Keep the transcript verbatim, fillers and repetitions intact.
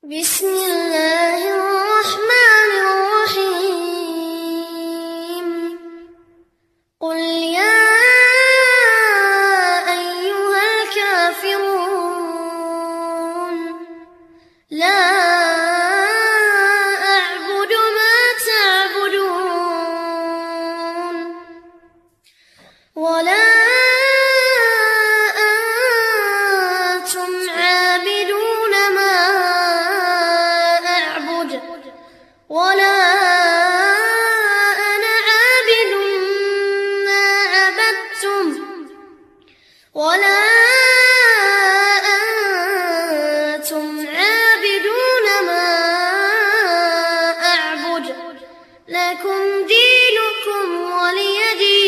Bismillahirrahmanirrahim. Qul ya ayyuhal kafirun. La a'budu ma ta'budun. Wa la لكم دينكم ولي دين